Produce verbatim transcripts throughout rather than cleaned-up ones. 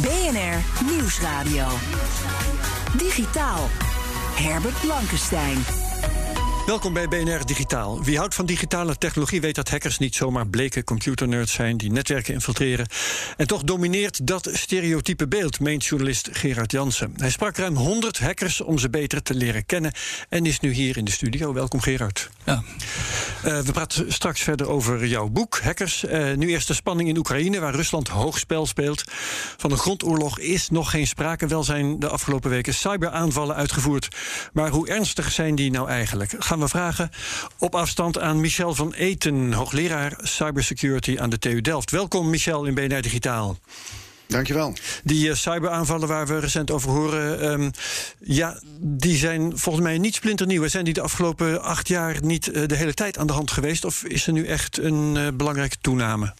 B N R Nieuwsradio. Digitaal. Herbert Blankenstein. Welkom bij B N R Digitaal. Wie houdt van digitale technologie weet dat hackers niet zomaar bleke computernerds zijn die netwerken infiltreren. En toch domineert dat stereotype beeld, meent journalist Gerard Janssen. Hij sprak ruim honderd hackers om ze beter te leren kennen en is nu hier in de studio. Welkom Gerard. Ja. Uh, we praten straks verder over jouw boek, Hackers. Uh, nu eerst de spanning in Oekraïne, waar Rusland hoogspel speelt. Van een grondoorlog is nog geen sprake. Wel zijn de afgelopen weken cyberaanvallen uitgevoerd. Maar hoe ernstig zijn die nou eigenlijk? Gaan we vragen op afstand aan Michel van Eeten, hoogleraar cybersecurity aan de T U Delft. Welkom Michel in B N R Digitaal. Dankjewel. Die uh, cyberaanvallen waar we recent over horen, um, ja, die zijn volgens mij niet splinternieuw. Zijn die de afgelopen acht jaar niet uh, de hele tijd aan de hand geweest? Of is er nu echt een uh, belangrijke toename?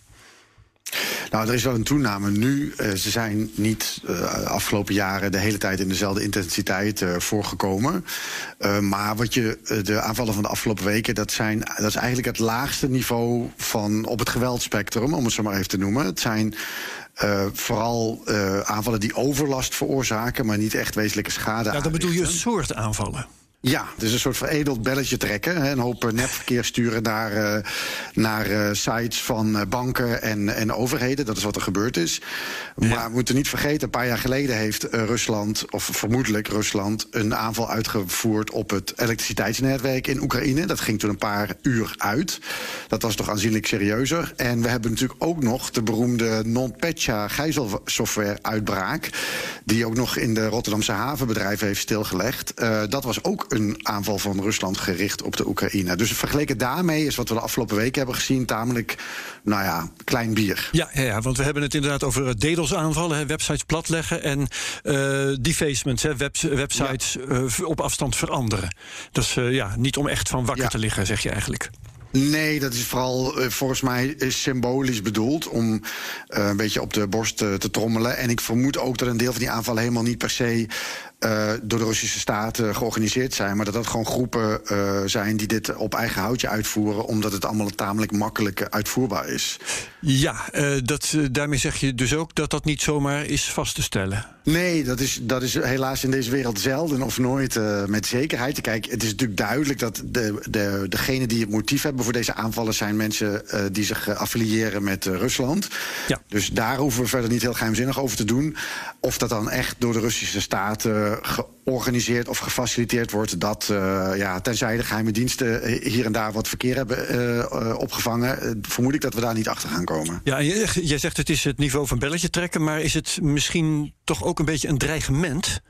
Nou, er is wel een toename nu. Uh, ze zijn niet de uh, afgelopen jaren de hele tijd in dezelfde intensiteit uh, voorgekomen. Uh, maar wat je, uh, de aanvallen van de afgelopen weken, dat, zijn, dat is eigenlijk het laagste niveau van op het geweldspectrum, om het zo maar even te noemen. Het zijn Uh, vooral uh, aanvallen die overlast veroorzaken, maar niet echt wezenlijke schade aanrichten. Ja, dan bedoel je een soort aanvallen? Ja, dus een soort veredeld belletje trekken. Hè, een hoop nepverkeer sturen naar, uh, naar uh, sites van uh, banken en, en overheden. Dat is wat er gebeurd is. Ja. Maar we moeten niet vergeten, een paar jaar geleden heeft uh, Rusland, of vermoedelijk Rusland, een aanval uitgevoerd op het elektriciteitsnetwerk in Oekraïne. Dat ging toen een paar uur uit. Dat was toch aanzienlijk serieuzer. En we hebben natuurlijk ook nog de beroemde NotPetya gijzelsoftware-uitbraak, die ook nog in de Rotterdamse havenbedrijven heeft stilgelegd. Uh, dat was ook een aanval van Rusland gericht op de Oekraïne. Dus vergeleken daarmee is wat we de afgelopen weken hebben gezien tamelijk, nou ja, klein bier. Ja, ja, ja, want we hebben het inderdaad over DDoS-aanvallen, hè, websites platleggen en uh, defacements, hè, webs- websites ja. uh, op afstand veranderen. Dat is uh, ja, niet om echt van wakker ja. te liggen, zeg je eigenlijk. Nee, dat is vooral uh, volgens mij symbolisch bedoeld om uh, een beetje op de borst uh, te trommelen. En ik vermoed ook dat een deel van die aanvallen helemaal niet per se Uh, door de Russische staat uh, georganiseerd zijn, maar dat dat gewoon groepen uh, zijn die dit op eigen houtje uitvoeren, omdat het allemaal tamelijk makkelijk uitvoerbaar is. Ja, uh, dat, uh, daarmee zeg je dus ook dat dat niet zomaar is vast te stellen. Nee, dat is, dat is helaas in deze wereld zelden of nooit uh, met zekerheid. Kijk, het is natuurlijk duidelijk dat de, de, degenen die het motief hebben voor deze aanvallen zijn mensen uh, die zich uh, affiliëren met uh, Rusland. Ja. Dus daar hoeven we verder niet heel geheimzinnig over te doen. Of dat dan echt door de Russische staat Uh, georganiseerd of gefaciliteerd wordt, dat uh, ja, tenzij de geheime diensten hier en daar wat verkeer hebben uh, uh, opgevangen, uh, vermoed ik dat we daar niet achter gaan komen. Ja, jij zegt het is het niveau van belletje trekken, maar is het misschien toch ook een beetje een dreigement?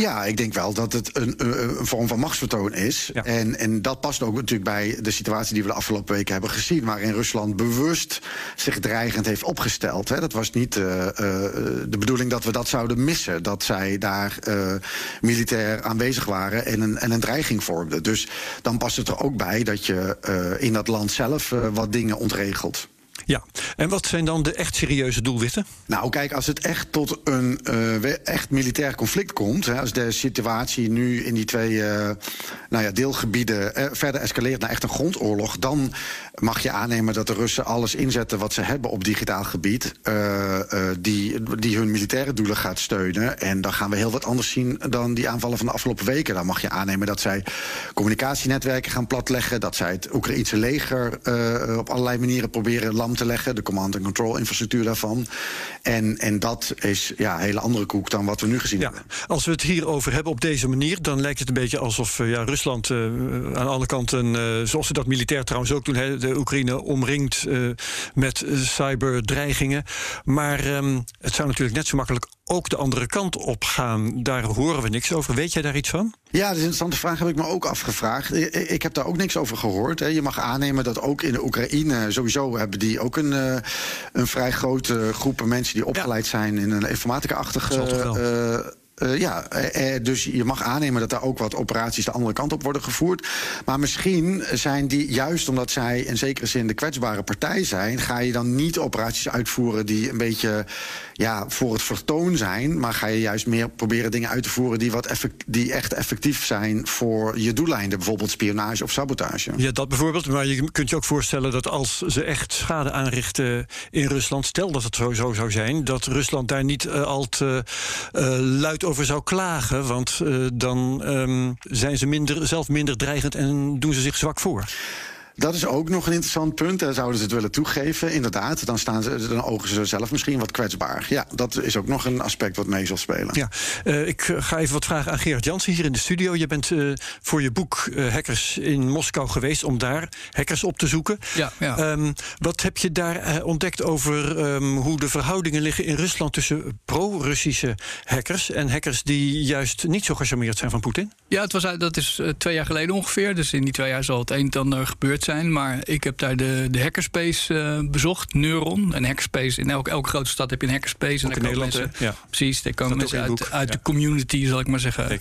Ja, ik denk wel dat het een, een vorm van machtsvertoon is. Ja. En, en dat past ook natuurlijk bij de situatie die we de afgelopen weken hebben gezien, waarin Rusland bewust zich dreigend heeft opgesteld. Hè. Dat was niet uh, uh, de bedoeling dat we dat zouden missen, dat zij daar uh, militair aanwezig waren en een, en een dreiging vormden. Dus dan past het er ook bij dat je uh, in dat land zelf uh, wat dingen ontregelt. Ja, en wat zijn dan de echt serieuze doelwitten? Nou, kijk, als het echt tot een uh, echt militair conflict komt, hè, als de situatie nu in die twee uh, nou ja, deelgebieden uh, verder escaleert naar echt een grondoorlog, dan mag je aannemen dat de Russen alles inzetten wat ze hebben op digitaal gebied, uh, uh, die, die hun militaire doelen gaat steunen. En dan gaan we heel wat anders zien dan die aanvallen van de afgelopen weken. Dan mag je aannemen dat zij communicatienetwerken gaan platleggen, dat zij het Oekraïense leger uh, op allerlei manieren proberen land te leggen, de command-and-control-infrastructuur daarvan. En, en dat is ja, een hele andere koek dan wat we nu gezien ja, hebben. Als we het hierover hebben op deze manier, dan lijkt het een beetje alsof ja, Rusland uh, aan alle kanten, uh, zoals ze dat militair trouwens ook doen, he, de Oekraïne omringt uh, met cyberdreigingen. Maar um, het zou natuurlijk net zo makkelijk ook de andere kant op gaan. Daar horen we niks over. Weet jij daar iets van? Ja, dat is een interessante vraag, heb ik me ook afgevraagd. Ik heb daar ook niks over gehoord. Je mag aannemen dat ook in de Oekraïne... sowieso hebben die ook een, een vrij grote groep mensen... die opgeleid ja. zijn in een informatica-achtige... Uh, ja, eh, dus je mag aannemen dat daar ook wat operaties de andere kant op worden gevoerd. Maar misschien zijn die, juist omdat zij in zekere zin de kwetsbare partij zijn... ga je dan niet operaties uitvoeren die een beetje ja, voor het vertoon zijn... maar ga je juist meer proberen dingen uit te voeren die, wat effect, die echt effectief zijn voor je doeleinden. Bijvoorbeeld spionage of sabotage. Ja, dat bijvoorbeeld. Maar je kunt je ook voorstellen dat als ze echt schade aanrichten in Rusland... stel dat het sowieso zou zijn, dat Rusland daar niet uh, al te uh, luid over zou klagen, want uh, dan um, zijn ze minder, zelf minder dreigend en doen ze zich zwak voor. Dat is ook nog een interessant punt. Daar zouden ze het willen toegeven, inderdaad. Dan, staan ze, dan ogen ze zelf misschien wat kwetsbaar. Ja, dat is ook nog een aspect wat mee zal spelen. Ja, uh, ik ga even wat vragen aan Gerard Janssen hier in de studio. Je bent uh, voor je boek uh, Hackers in Moskou geweest... om daar hackers op te zoeken. Ja, ja. Um, wat heb je daar uh, ontdekt over um, hoe de verhoudingen liggen in Rusland... tussen pro-Russische hackers en hackers die juist niet zo gecharmeerd zijn van Poetin? Ja, het was, dat is uh, twee jaar geleden ongeveer. Dus in die twee jaar zal het een en ander gebeurd zijn, maar ik heb daar de, de hackerspace uh, bezocht, Neuron. Een hackerspace, in elke, elke grote stad heb je een hackerspace. En daar komen mensen, ja. Precies, daar komen mensen uit, uit ja. de community, zal ik maar zeggen,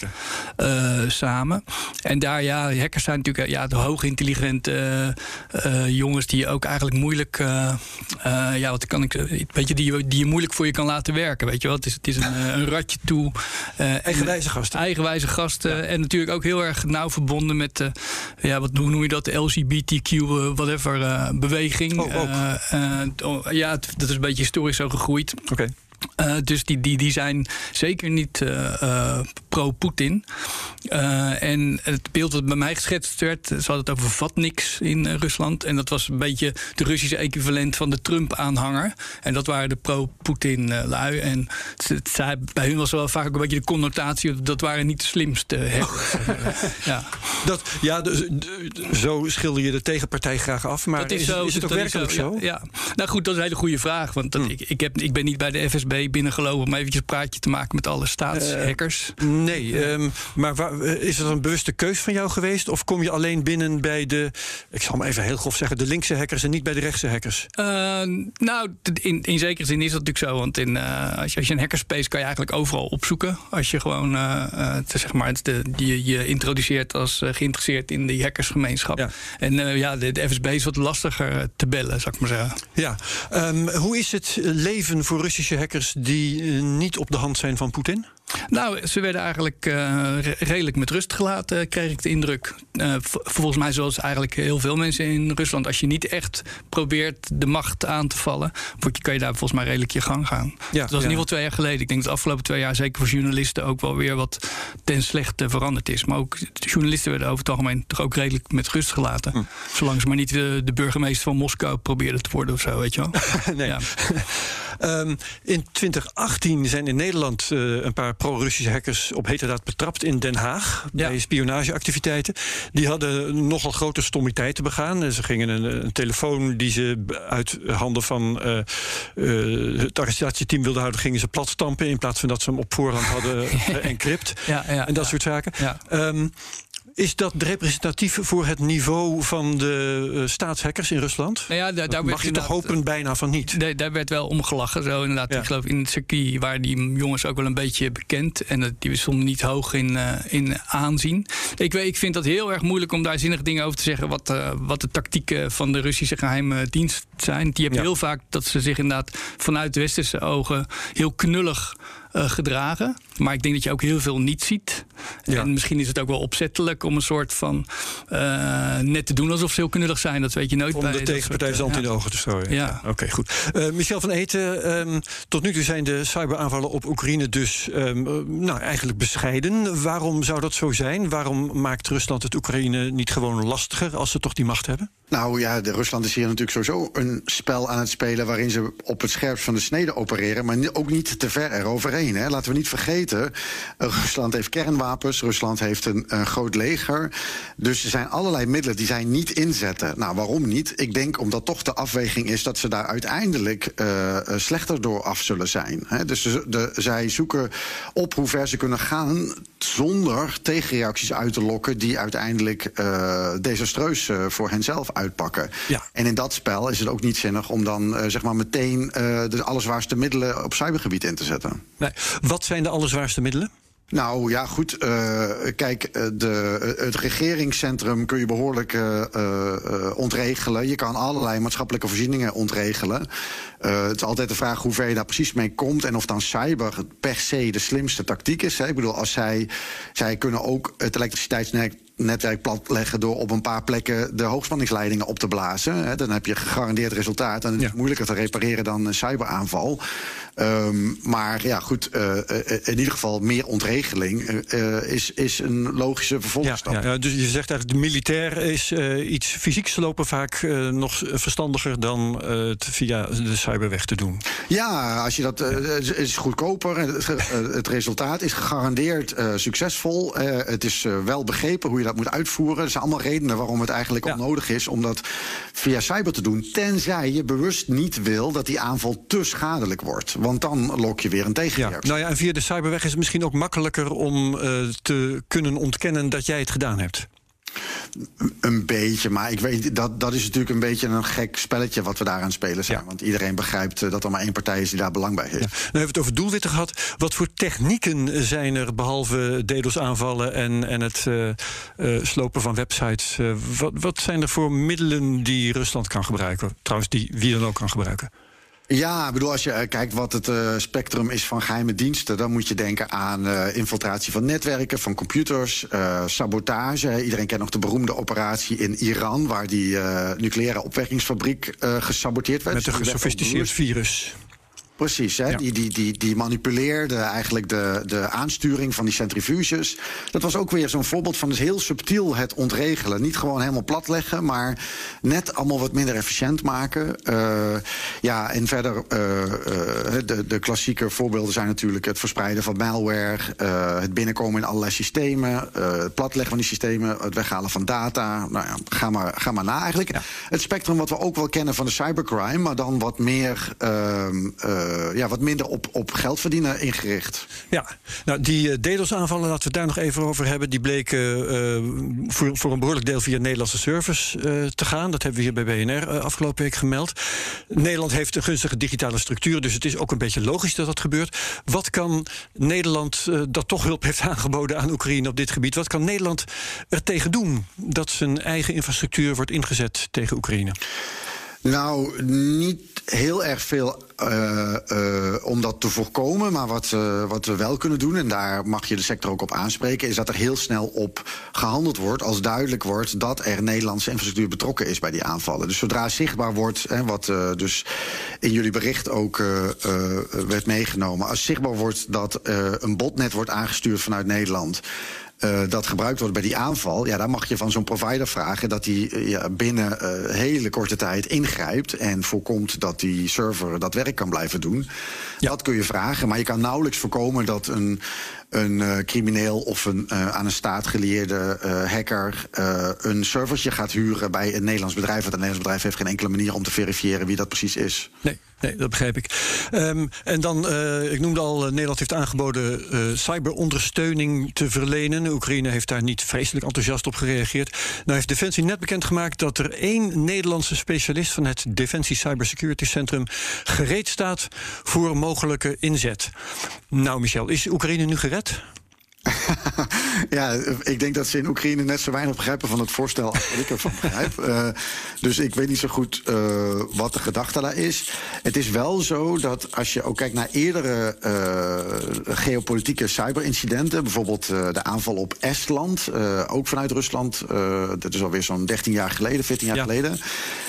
uh, samen. En daar, ja, hackers zijn natuurlijk ja, de hoogintelligente uh, uh, jongens... die je ook eigenlijk moeilijk, uh, uh, ja, wat kan ik, weet je, die, die je moeilijk voor je kan laten werken, weet je wel. Het is, het is een, een ratje toe. Uh, eigenwijze gasten. Eigenwijze gasten, ja. En natuurlijk ook heel erg nauw verbonden met, uh, ja, wat hoe noem je dat, de L G B T T Q whatever uh, beweging. Oh, uh, uh, oh, ja, dat is een beetje historisch zo gegroeid. Oké. Okay. Uh, dus die, die, die zijn zeker niet uh, uh, pro-Poetin. Uh, en het beeld dat bij mij geschetst werd... ze hadden het over Vatniks in uh, Rusland. En dat was een beetje de Russische equivalent van de Trump-aanhanger. En dat waren de pro-Poetin-lui. Uh, en het, het zei, bij hun was wel vaak ook een beetje de connotatie... dat waren niet de slimste. Oh. ja, dat, ja dus, zo schilder je de tegenpartij graag af. Maar dat is, zo, is, is het ook werkelijk zo? zo? Ja, ja. Nou goed, dat is een hele goede vraag. Want dat, hmm. ik, ik, heb, ik ben niet bij de F S B binnengelopen om eventjes een praatje te maken met alle staatshackers. Uh, nee, um, maar waar, is dat een bewuste keus van jou geweest? Of kom je alleen binnen bij de, ik zal maar even heel grof zeggen, de linkse hackers en niet bij de rechtse hackers? Uh, nou, in, in zekere zin is dat natuurlijk zo. Want in, uh, als, je, als je een hackerspace kan je eigenlijk overal opzoeken. Als je gewoon, uh, uh, te, zeg maar, de, je, je introduceert als uh, geïnteresseerd in die hackersgemeenschap. Ja. En uh, ja, de, de F S B is wat lastiger te bellen, zou ik maar zeggen. Ja. Um, hoe is het leven voor Russische hackers die uh, niet op de hand zijn van Poetin? Nou, ze werden eigenlijk uh, redelijk met rust gelaten, kreeg ik de indruk. Uh, volgens mij zoals eigenlijk heel veel mensen in Rusland. Als je niet echt probeert de macht aan te vallen... kan je daar volgens mij redelijk je gang gaan. Ja, dat was ja. in ieder geval twee jaar geleden. Ik denk dat de afgelopen twee jaar zeker voor journalisten... ook wel weer wat ten slechte veranderd is. Maar ook journalisten werden over het algemeen toch ook redelijk met rust gelaten. Hm. Zolang ze maar niet de, de burgemeester van Moskou probeerden te worden of zo, weet je wel. nee. Ja. um, in twintig achttien zijn in Nederland uh, een paar pro-Russische hackers op heterdaad betrapt in Den Haag. Ja. Bij spionageactiviteiten. Die hadden nogal grote stommiteiten begaan. Ze gingen een, een telefoon die ze uit handen van uh, uh, het arrestatieteam wilden houden, gingen ze platstampen in plaats van dat ze hem op voorhand hadden encrypt. Ja, ja, en dat ja. soort zaken. Ja. Um, Is dat representatief voor het niveau van de uh, staatshackers in Rusland? Nou ja, daar, daar mag je toch hopen bijna van niet? Nee, daar werd wel om gelachen. Zo, inderdaad, ja. Ik geloof in het circuit waren die jongens ook wel een beetje bekend. En die stonden niet hoog in, uh, in aanzien. Ik, ik vind dat heel erg moeilijk om daar zinnige dingen over te zeggen... wat, uh, wat de tactieken van de Russische geheime dienst zijn. Die hebben ja. heel vaak dat ze zich inderdaad vanuit de westerse ogen heel knullig... Uh, gedragen. Maar ik denk dat je ook heel veel niet ziet. Ja. En misschien is het ook wel opzettelijk om een soort van... Uh, net te doen alsof ze heel knullig zijn. Dat weet je nooit om bij. Om de tegenpartij zand uh, in de ogen te strooien. Ja. ja. Oké, okay, goed. Uh, Michel van Eeten, um, tot nu toe zijn de cyberaanvallen op Oekraïne dus... Um, uh, nou, eigenlijk bescheiden. Waarom zou dat zo zijn? Waarom maakt Rusland het Oekraïne niet gewoon lastiger... als ze toch die macht hebben? Nou ja, de Rusland is hier natuurlijk sowieso een spel aan het spelen... waarin ze op het scherpst van de snede opereren... maar ook niet te ver eroverheen. Laten we niet vergeten, Rusland heeft kernwapens... Rusland heeft een, een groot leger... leger. Dus er zijn allerlei middelen die zij niet inzetten. Nou, waarom niet? Ik denk omdat toch de afweging is dat ze daar uiteindelijk uh, slechter door af zullen zijn. He, dus de, de, zij zoeken op hoe ver ze kunnen gaan zonder tegenreacties uit te lokken die uiteindelijk uh, desastreus uh, voor henzelf uitpakken. Ja. En in dat spel is het ook niet zinnig om dan uh, zeg maar meteen uh, de allerzwaarste middelen op cybergebied in te zetten. Nee. Wat zijn de allerzwaarste middelen? Nou ja, goed. Uh, kijk, de, het regeringscentrum kun je behoorlijk uh, uh, ontregelen. Je kan allerlei maatschappelijke voorzieningen ontregelen. Uh, het is altijd de vraag hoe ver je daar precies mee komt en of dan cyber per se de slimste tactiek is. Hè. Ik bedoel, als zij, zij kunnen ook het elektriciteitsnet netwerk platleggen door op een paar plekken de hoogspanningsleidingen op te blazen. Dan heb je gegarandeerd resultaat en het is ja. moeilijker te repareren dan een cyberaanval. Um, maar ja, goed, uh, in ieder geval meer ontregeling uh, is, is een logische vervolgstap. Ja, ja, dus je zegt eigenlijk, de militair is uh, iets fysieks lopen vaak uh, nog verstandiger dan uh, het via de cyberweg te doen. Ja, als je dat uh, ja. is goedkoper. Het, uh, het resultaat is gegarandeerd uh, succesvol. Uh, het is uh, wel begrepen hoe je dat moet uitvoeren. Er zijn allemaal redenen waarom het eigenlijk ja. onnodig is om dat via cyber te doen. Tenzij je bewust niet wil dat die aanval te schadelijk wordt. Want dan lok je weer een tegenreactie. Ja. Nou ja, en via de cyberweg is het misschien ook makkelijker om uh, te kunnen ontkennen dat jij het gedaan hebt. Een beetje, maar ik weet, dat, dat is natuurlijk een beetje een gek spelletje wat we daar aan spelen zijn. Ja. Want iedereen begrijpt dat er maar één partij is die daar belang bij heeft. Ja. Nou hebben we het over doelwitten gehad. Wat voor technieken zijn er, behalve DDoS-aanvallen en, en het uh, uh, slopen van websites? Uh, wat, wat zijn er voor middelen die Rusland kan gebruiken? Trouwens, die wie dan ook kan gebruiken? Ja, ik bedoel, als je kijkt wat het uh, spectrum is van geheime diensten, dan moet je denken aan uh, infiltratie van netwerken, van computers, uh, sabotage. Iedereen kent nog de beroemde operatie in Iran, waar die uh, nucleaire opwekkingsfabriek uh, gesaboteerd werd. Met een gesofisticeerd virus. Precies, hè? Ja. Die, die, die, die manipuleerde eigenlijk de, de aansturing van die centrifuges. Dat was ook weer zo'n voorbeeld van dus heel subtiel het ontregelen. Niet gewoon helemaal platleggen, maar net allemaal wat minder efficiënt maken. Uh, ja, en verder, uh, uh, de, de klassieke voorbeelden zijn natuurlijk het verspreiden van malware, uh, het binnenkomen in allerlei systemen, uh, het platleggen van die systemen, het weghalen van data. Nou ja, ga maar, ga maar na eigenlijk. Ja. Het spectrum wat we ook wel kennen van de cybercrime, maar dan wat meer... Uh, uh, Ja, wat minder op, op geld verdienen ingericht. Ja, nou die DDoS-aanvallen, laten we het daar nog even over hebben. Die bleken uh, voor, voor een behoorlijk deel via Nederlandse servers uh, te gaan. Dat hebben we hier bij B N R uh, afgelopen week gemeld. Nederland heeft een gunstige digitale structuur, dus het is ook een beetje logisch dat dat gebeurt. Wat kan Nederland, uh, dat toch hulp heeft aangeboden aan Oekraïne op dit gebied, wat kan Nederland er tegen doen dat zijn eigen infrastructuur wordt ingezet tegen Oekraïne? Nou, niet heel erg veel uh, uh, om dat te voorkomen. Maar wat, uh, wat we wel kunnen doen, en daar mag je de sector ook op aanspreken, is dat er heel snel op gehandeld wordt als duidelijk wordt dat er Nederlandse infrastructuur betrokken is bij die aanvallen. Dus zodra zichtbaar wordt, hè, wat uh, dus in jullie bericht ook uh, uh, werd meegenomen, als zichtbaar wordt dat uh, een botnet wordt aangestuurd vanuit Nederland, Uh, dat gebruikt wordt bij die aanval, ja, daar mag je van zo'n provider vragen dat hij uh, ja, binnen uh, hele korte tijd ingrijpt en voorkomt dat die server dat werk kan blijven doen. Ja. Dat kun je vragen, maar je kan nauwelijks voorkomen dat een, een uh, crimineel of een uh, aan een staat gelieerde uh, hacker uh, een servertje gaat huren bij een Nederlands bedrijf. Want een Nederlands bedrijf heeft geen enkele manier om te verifiëren wie dat precies is. Nee. Nee, dat begrijp ik. Um, en dan, uh, ik noemde al, uh, Nederland heeft aangeboden uh, cyberondersteuning te verlenen. Oekraïne heeft daar niet vreselijk enthousiast op gereageerd. Nou heeft Defensie net bekendgemaakt dat er één Nederlandse specialist van het Defensie Cybersecurity Centrum gereed staat voor mogelijke inzet. Nou, Michel, is Oekraïne nu gered? Ja, ik denk dat ze in Oekraïne net zo weinig begrijpen van het voorstel als ik ervan begrijp. Uh, dus ik weet niet zo goed uh, wat de gedachte daar is. Het is wel zo dat als je ook kijkt naar eerdere uh, geopolitieke cyberincidenten, bijvoorbeeld uh, de aanval op Estland, uh, ook vanuit Rusland, uh, dat is alweer zo'n dertien jaar geleden, veertien jaar ja. geleden.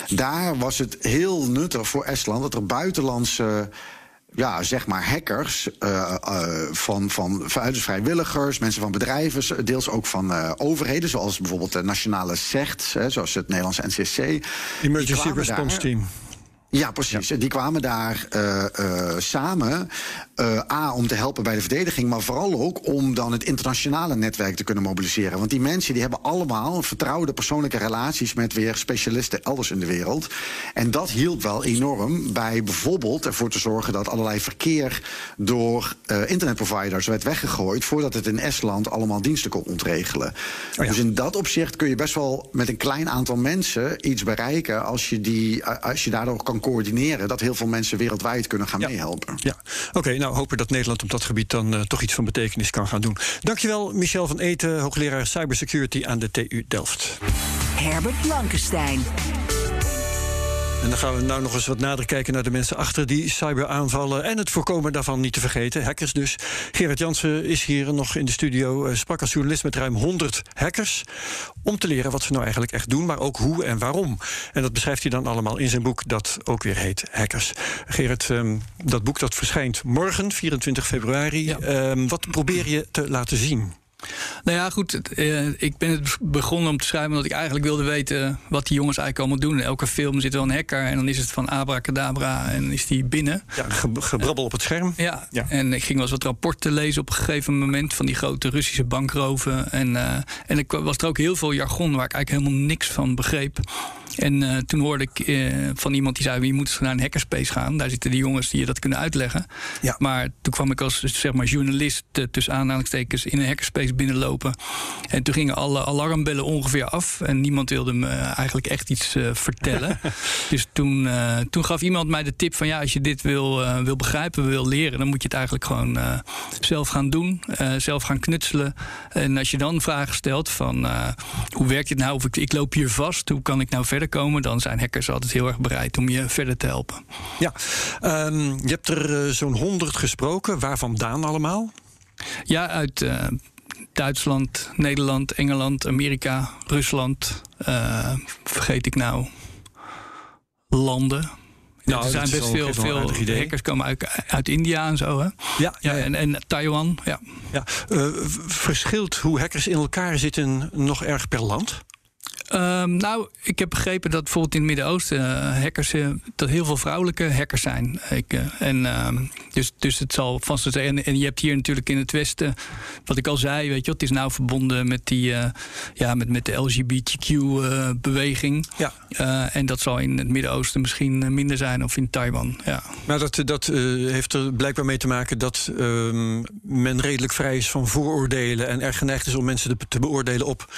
Daar was het heel nuttig voor Estland dat er buitenlandse Uh, Ja, zeg maar hackers, uh, uh, van, van dus vrijwilligers, mensen van bedrijven, deels ook van uh, overheden, zoals bijvoorbeeld de Nationale S E C T, hè, zoals het Nederlandse N C C. Emergency Response daar, Team. Ja, precies. Ja. Die kwamen daar uh, uh, samen. Uh, A, om te helpen bij de verdediging, maar vooral ook om dan het internationale netwerk te kunnen mobiliseren. Want die mensen die hebben allemaal vertrouwde persoonlijke relaties met weer specialisten elders in de wereld. En dat hielp wel enorm bij bijvoorbeeld ervoor te zorgen dat allerlei verkeer door uh, internetproviders werd weggegooid voordat het in Estland allemaal diensten kon ontregelen. Oh ja. Dus in dat opzicht kun je best wel met een klein aantal mensen iets bereiken als je, die, uh, als je daardoor kan coördineren, dat heel veel mensen wereldwijd kunnen gaan ja. meehelpen. Ja, oké. Okay, nou, hopen dat Nederland op dat gebied dan uh, toch iets van betekenis kan gaan doen. Dankjewel, Michel van Eeten, hoogleraar cybersecurity aan de T U Delft. Herbert Blankenstein. En dan gaan we nou nog eens wat nader kijken naar de mensen achter die cyberaanvallen en het voorkomen daarvan niet te vergeten, hackers dus. Gerard Janssen is hier nog in de studio, sprak als journalist met ruim honderd hackers om te leren wat ze nou eigenlijk echt doen, maar ook hoe en waarom. En dat beschrijft hij dan allemaal in zijn boek dat ook weer heet Hackers. Gerard, dat boek dat verschijnt morgen, vierentwintig februari. Ja. Wat probeer je te laten zien? Nou ja, goed. Uh, ik ben het begonnen om te schrijven omdat ik eigenlijk wilde weten wat die jongens eigenlijk allemaal doen. In elke film zit wel een hacker en dan is het van abracadabra en is die binnen. Ja, ge- gebrabbel op het scherm. Uh, ja. ja, en ik ging wel eens wat rapporten lezen op een gegeven moment van die grote Russische bankroven. En, uh, en er was er ook heel veel jargon waar ik eigenlijk helemaal niks van begreep. En uh, toen hoorde ik uh, van iemand die zei, je moet naar een hackerspace gaan. Daar zitten de jongens die je dat kunnen uitleggen. Ja. Maar toen kwam ik als zeg maar, journalist uh, tussen aanhalingstekens in een hackerspace binnenlopen. En toen gingen alle alarmbellen ongeveer af. En niemand wilde me eigenlijk echt iets uh, vertellen. Dus toen, uh, toen gaf iemand mij de tip van, ja, als je dit wil, uh, wil begrijpen, wil leren, dan moet je het eigenlijk gewoon uh, zelf gaan doen. Uh, zelf gaan knutselen. En als je dan vragen stelt van, uh, hoe werkt dit nou? Of ik, ik loop hier vast, hoe kan ik nou verder komen, dan zijn hackers altijd heel erg bereid om je verder te helpen. Ja, um, je hebt er uh, zo'n honderd gesproken. Waar vandaan allemaal? Ja, uit uh, Duitsland, Nederland, Engeland, Amerika, Rusland. Uh, vergeet ik nou landen. Nou, er zijn best veel, veel hackers komen uit, uit India en zo. Hè? Ja, ja, ja. En, en Taiwan. Ja. Ja. Uh, verschilt hoe hackers in elkaar zitten nog erg per land? Um, nou, ik heb begrepen dat bijvoorbeeld in het Midden-Oosten uh, hackers, uh, dat heel veel vrouwelijke hackers zijn. Ik, uh, en, uh, dus, dus het zal vast te zijn. En, en je hebt hier natuurlijk in het Westen, wat ik al zei, weet je, het is nou verbonden met die, uh, ja, met, met de L G B T Q-beweging. Uh, ja. uh, en dat zal in het Midden-Oosten misschien minder zijn, of in Taiwan. Ja. Maar dat, dat uh, heeft er blijkbaar mee te maken dat uh, men redelijk vrij is van vooroordelen en erg geneigd is om mensen te beoordelen op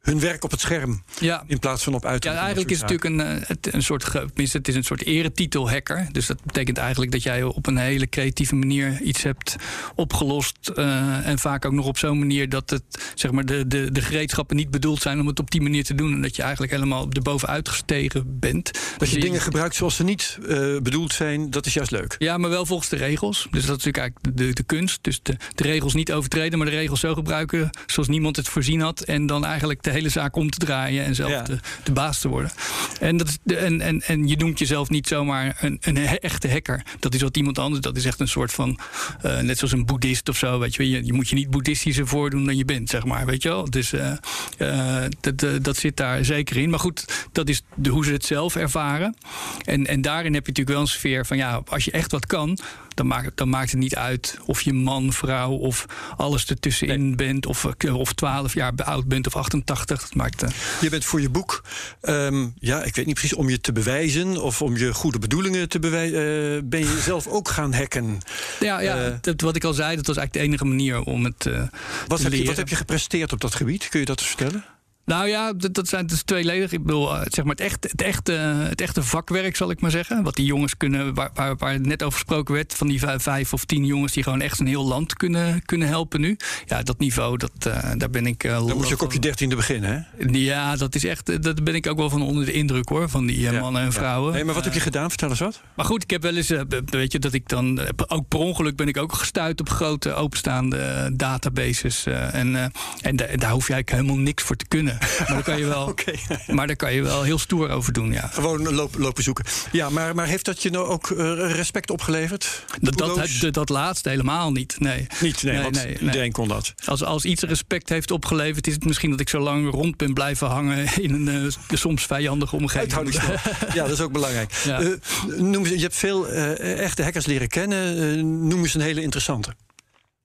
hun werk op het scherm, ja. in plaats van op uiting. Ja, eigenlijk is het natuurlijk een, een soort, het is een soort eretitel hacker. Dus dat betekent eigenlijk dat jij op een hele creatieve manier iets hebt opgelost. Uh, en vaak ook nog op zo'n manier dat het, zeg maar, de, de, de gereedschappen niet bedoeld zijn om het op die manier te doen. En dat je eigenlijk helemaal erbovenuit gestegen bent. Dat dus je, je dingen je, gebruikt zoals ze niet uh, bedoeld zijn, dat is juist leuk. Ja, maar wel volgens de regels. Dus dat is natuurlijk eigenlijk de, de kunst. Dus de, de regels niet overtreden, maar de regels zo gebruiken zoals niemand het voorzien had. En dan eigenlijk de hele zaak om te draaien en zelf ja. de, de baas te worden. En, dat is de, en, en, en je noemt jezelf niet zomaar een, een he, echte hacker. Dat is wat iemand anders. Dat is echt een soort van, uh, net zoals een boeddhist of zo. Weet je, je, je moet je niet boeddhistischer voordoen dan je bent, zeg maar. Weet je wel? Dus uh, uh, dat, uh, dat zit daar zeker in. Maar goed, dat is de, hoe ze het zelf ervaren. En, en daarin heb je natuurlijk wel een sfeer van, ja, als je echt wat kan, dan maakt, dan maakt het niet uit of je man, vrouw of alles ertussenin nee. bent. Of, of twaalf jaar oud bent of achtentachtig. Dat maakt, uh... Je bent voor je boek, um, ja, ik weet niet precies, om je te bewijzen of om je goede bedoelingen te bewijzen, uh, ben je zelf ook gaan hacken. Ja, ja uh, dat, wat ik al zei, dat was eigenlijk de enige manier om het uh, wat te heb leren. Je, wat heb je gepresteerd op dat gebied? Kun je dat vertellen? Nou ja, dat, dat zijn dus tweeledig. Ik bedoel, zeg maar het, echt, het, echte, het echte vakwerk, zal ik maar zeggen. Wat die jongens kunnen, waar, waar, waar het net over gesproken werd, van die vijf, vijf of tien jongens die gewoon echt een heel land kunnen, kunnen helpen nu. Ja, dat niveau, dat, uh, daar ben ik. Uh, dan moet je ook op je dertiende beginnen, hè? Ja, dat is echt. Dat ben ik ook wel van onder de indruk, hoor. Van die uh, mannen ja, en vrouwen. Ja. Hey, maar wat heb je gedaan? Vertel eens wat. Maar goed, ik heb wel eens, uh, weet je, dat ik dan Uh, ook per ongeluk ben ik ook gestuurd op grote openstaande databases. Uh, en uh, en da- daar hoef je eigenlijk helemaal niks voor te kunnen. kunnen. Maar daar kan je wel, okay. maar daar kan je wel heel stoer over doen, ja. Gewoon lopen, lopen zoeken. Ja, maar, maar heeft dat je nou ook uh, respect opgeleverd? Dat, dat, dat, dat laatste helemaal niet, nee. Niet, nee, nee want nee, iedereen nee. kon dat. Als, als iets respect heeft opgeleverd... is het misschien dat ik zo lang rond ben blijven hangen... in een uh, soms vijandige omgeving. Ja, dat is ook belangrijk. Ja. Uh, noem, je hebt veel uh, echte hackers leren kennen. Uh, noem eens een hele interessante.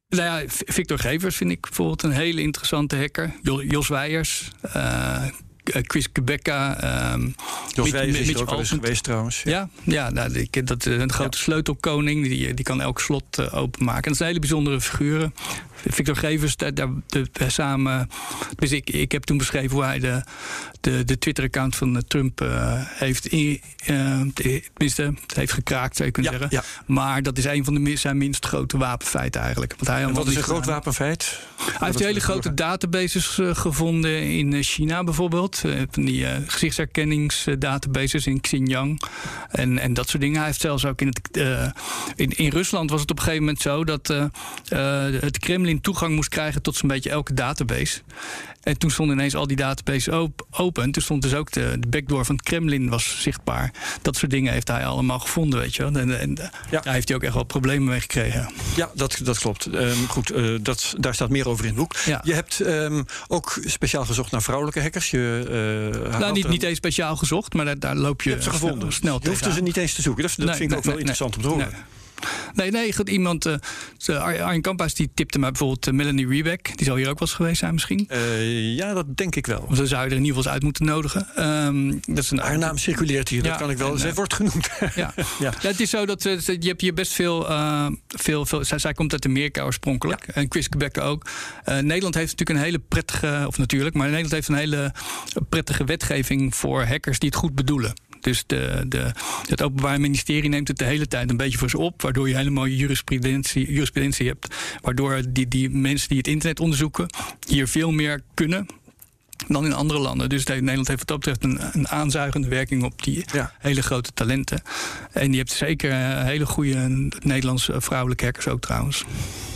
Nou ja, Victor Gevers vind ik bijvoorbeeld een hele interessante hacker. Jos Weijers, uh, Chris Gebecka. Uh, Jos Weijers is er ook wel eens geweest trouwens. Ja, ja, ja nou, die, dat een grote ja. sleutelkoning. Die, die kan elk slot uh, openmaken. En dat zijn hele bijzondere figuren. Victor Gevers, daar, daar de, samen... Dus ik, ik heb toen beschreven hoe hij de, de, de Twitter-account van Trump uh, heeft... In, uh, tenminste, heeft gekraakt, zou je kunnen ja, zeggen. Ja. Maar dat is een van de, zijn minst grote wapenfeiten eigenlijk. Want hij wat is een groot wapenfeit? Hij heeft hele grote databases uh, gevonden in China bijvoorbeeld. Uh, van die uh, gezichtsherkenningsdatabases in Xinjiang. En, en dat soort dingen. Hij heeft zelfs ook in, het, uh, in, in Rusland was het op een gegeven moment zo... dat uh, uh, het Kremlin toegang moest krijgen tot zo'n beetje elke database. En toen stonden ineens al die databases op, open. Toen stond dus ook de, de backdoor van het Kremlin was zichtbaar. Dat soort dingen heeft hij allemaal gevonden, weet je wel. En, en ja. daar heeft hij ook echt wel problemen mee gekregen. Ja, dat, dat klopt. Um, goed, uh, dat, daar staat meer over in het boek. Ja. Je hebt um, ook speciaal gezocht naar vrouwelijke hackers. Je, uh, nou, niet, niet eens speciaal gezocht, maar daar, daar loop je, je hebt ze gevonden. Snel, snel je hoeft ze niet eens te zoeken. Dat, dat nee, vind nee, ik ook nee, wel nee, interessant nee, om te horen. Nee. Nee, nee, iemand, uh, Arjen Kampas, die tipte mij bijvoorbeeld uh, Melanie Reback. Die zou hier ook wel eens geweest zijn misschien. Uh, ja, dat denk ik wel. Zo zou je er in ieder geval eens uit moeten nodigen. Um, dat is een, Haar naam circuleert hier, ja, dat kan ik wel. En, zij uh, wordt genoemd. Ja. ja. ja, het is zo dat uh, je hebt hier best veel... Uh, veel, veel zij, zij komt uit Amerika oorspronkelijk. Ja. En Chris Gebecka ook. Uh, Nederland heeft natuurlijk een hele prettige... Of natuurlijk, maar Nederland heeft een hele prettige wetgeving... voor hackers die het goed bedoelen. Dus de, de, het Openbaar Ministerie neemt het de hele tijd een beetje voor ze op... waardoor je hele mooie jurisprudentie, jurisprudentie hebt. Waardoor die, die mensen die het internet onderzoeken hier veel meer kunnen... dan in andere landen. Dus Nederland heeft wat dat betreft een, een aanzuigende werking op die ja. hele grote talenten. En je hebt zeker hele goede Nederlandse vrouwelijke hackers ook trouwens.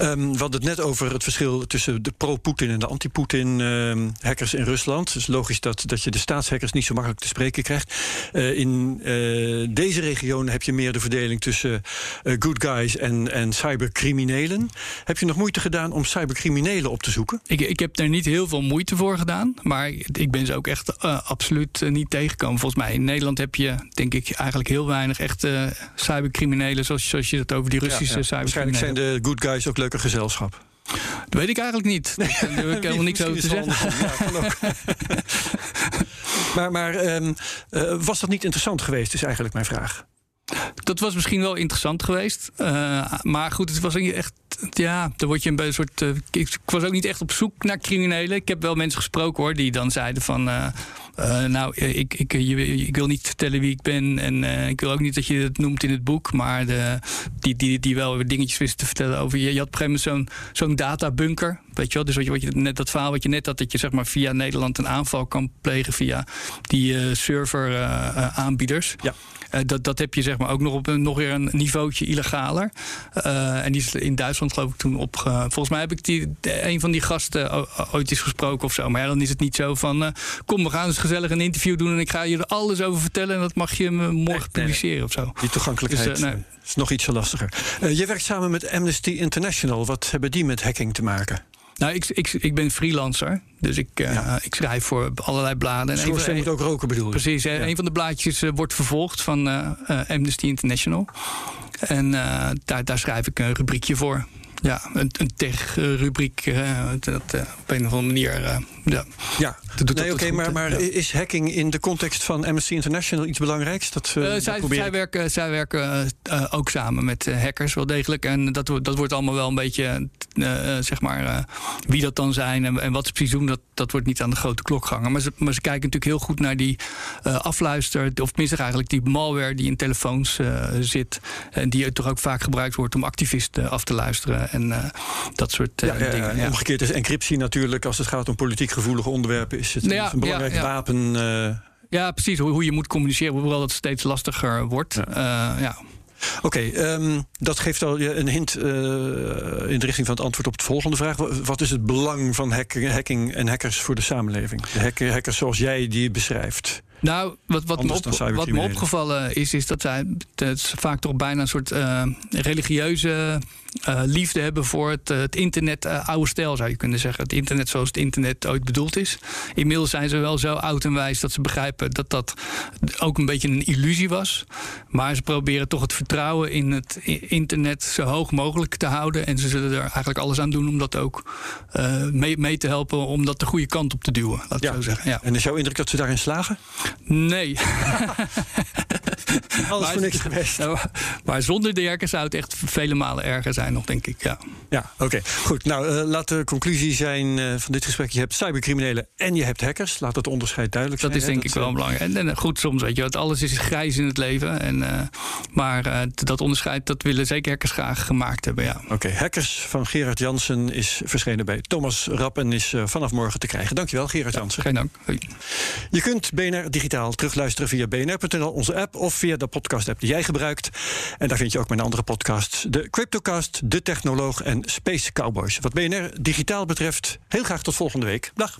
Um, we hadden het net over het verschil tussen de pro-Poetin en de anti-Poetin um, hackers in Rusland. Het is logisch dat, dat je de staatshackers niet zo makkelijk te spreken krijgt. Uh, in uh, deze regio heb je meer de verdeling tussen uh, good guys en, en cybercriminelen. Heb je nog moeite gedaan om cybercriminelen op te zoeken? Ik, ik heb daar niet heel veel moeite voor gedaan. Maar ik ben ze ook echt uh, absoluut uh, niet tegengekomen. Volgens mij in Nederland heb je, denk ik, eigenlijk heel weinig echte uh, cybercriminelen... Zoals, zoals je het over die Russische ja, ja. cybercriminelen... Waarschijnlijk zijn de good guys ook leuker gezelschap. Dat weet ik eigenlijk niet. Nee. Daar heb ik helemaal niks over te zeggen. Ja, maar maar um, uh, was dat niet interessant geweest, is eigenlijk mijn vraag. Dat was misschien wel interessant geweest. Uh, maar goed, het was echt... Ja, dan word je een soort... Uh, ik was ook niet echt op zoek naar criminelen. Ik heb wel mensen gesproken, hoor, die dan zeiden van... Uh, uh, nou, ik, ik, je, ik wil niet vertellen wie ik ben... en uh, ik wil ook niet dat je het noemt in het boek... maar de, die, die, die wel weer dingetjes wisten te vertellen over... Je, je had op een gegeven moment zo'n zo'n databunker... Weet je wel, dus wat je, wat je, net dat verhaal wat je net had... dat je zeg maar via Nederland een aanval kan plegen... via die uh, serveraanbieders... Uh, ja. Uh, dat, dat heb je zeg maar ook nog op een, nog weer een niveautje illegaler. Uh, en die is in Duitsland geloof ik toen opge... Volgens mij heb ik die, de, een van die gasten o, ooit eens gesproken of zo. Maar ja, dan is het niet zo van... Uh, kom, we gaan eens gezellig een interview doen... en ik ga je er alles over vertellen... en dat mag je me morgen nee, publiceren nee, nee. of zo. Die toegankelijkheid dus, uh, nee. is nog iets lastiger. Uh, je werkt samen met Amnesty International. Wat hebben die met hacking te maken? Nou, ik, ik, ik ben freelancer, dus ik, ja. uh, ik schrijf voor allerlei bladen. En Zoals je moet ook roken bedoelen. Precies, ja. Een van de blaadjes uh, wordt vervolgd van uh, uh, Amnesty International. En uh, daar, daar schrijf ik een rubriekje voor. Ja, een, een tech-rubriek. Uh, dat uh, op een of andere manier... Uh, ja, ja. Dat doet nee, oké, okay, maar, maar ja. is hacking in de context van Amnesty International iets belangrijks? Dat, uh, uh, dat zij, zij werken, zij werken uh, ook samen met uh, hackers wel degelijk. En dat, dat wordt allemaal wel een beetje... Uh, zeg maar uh, wie dat dan zijn en, en wat ze precies doen... Dat, dat wordt niet aan de grote klok gehangen. Maar ze, maar ze kijken natuurlijk heel goed naar die uh, afluister... of minstens eigenlijk die malware die in telefoons uh, zit... en die toch ook vaak gebruikt wordt om activisten af te luisteren... En uh, dat soort uh, ja, ja, dingen. Ja. Omgekeerd is encryptie natuurlijk, als het gaat om politiek gevoelige onderwerpen, is het nou ja, is een belangrijk ja, ja. wapen. Uh... Ja, precies. Hoe, hoe je moet communiceren, hoewel dat steeds lastiger wordt. Ja. Uh, ja. Oké, okay, um, dat geeft al een hint uh, in de richting van het antwoord op de volgende vraag. Wat is het belang van hack- hacking en hackers voor de samenleving? De hack- hackers zoals jij die beschrijft. Nou, wat, wat, me, op, wat me opgevallen is, is dat zij het vaak toch bijna een soort uh, religieuze uh, liefde hebben voor het, het internet uh, oude stijl, zou je kunnen zeggen. Het internet zoals het internet ooit bedoeld is. Inmiddels zijn ze wel zo oud en wijs dat ze begrijpen dat dat ook een beetje een illusie was. Maar ze proberen toch het vertrouwen in het internet zo hoog mogelijk te houden. En ze zullen er eigenlijk alles aan doen om dat ook uh, mee, mee te helpen, om dat de goede kant op te duwen, laat ik ja. zo zeggen. Ja. En is jouw indruk dat ze daarin slagen? Nee. Alles maar, voor niks geweest. Nou, maar zonder de hackers zou het echt vele malen erger zijn nog, denk ik. Ja, ja oké. Okay. Goed, nou, uh, laat de conclusie zijn uh, van dit gesprek. Je hebt cybercriminelen en je hebt hackers. Laat dat onderscheid duidelijk dat zijn. Dat is hè? denk dat ik wel belangrijk. En, en uh, goed, soms weet je wat, alles is grijs in het leven. En, uh, maar uh, dat onderscheid, dat willen zeker hackers graag gemaakt hebben, ja. Oké, okay. Hackers van Gerard Janssen is verschenen bij Thomas Rappen, is uh, vanaf morgen te krijgen. Dankjewel, Gerard ja, Janssen. Geen dank. Hoi. Je kunt B N R Digitaal terugluisteren via b n r punt n l, onze app, of via de podcast-app die jij gebruikt. En daar vind je ook mijn andere podcasts, de Cryptocast, De Technoloog en Space Cowboys. Wat B N R Digitaal betreft, heel graag tot volgende week. Dag.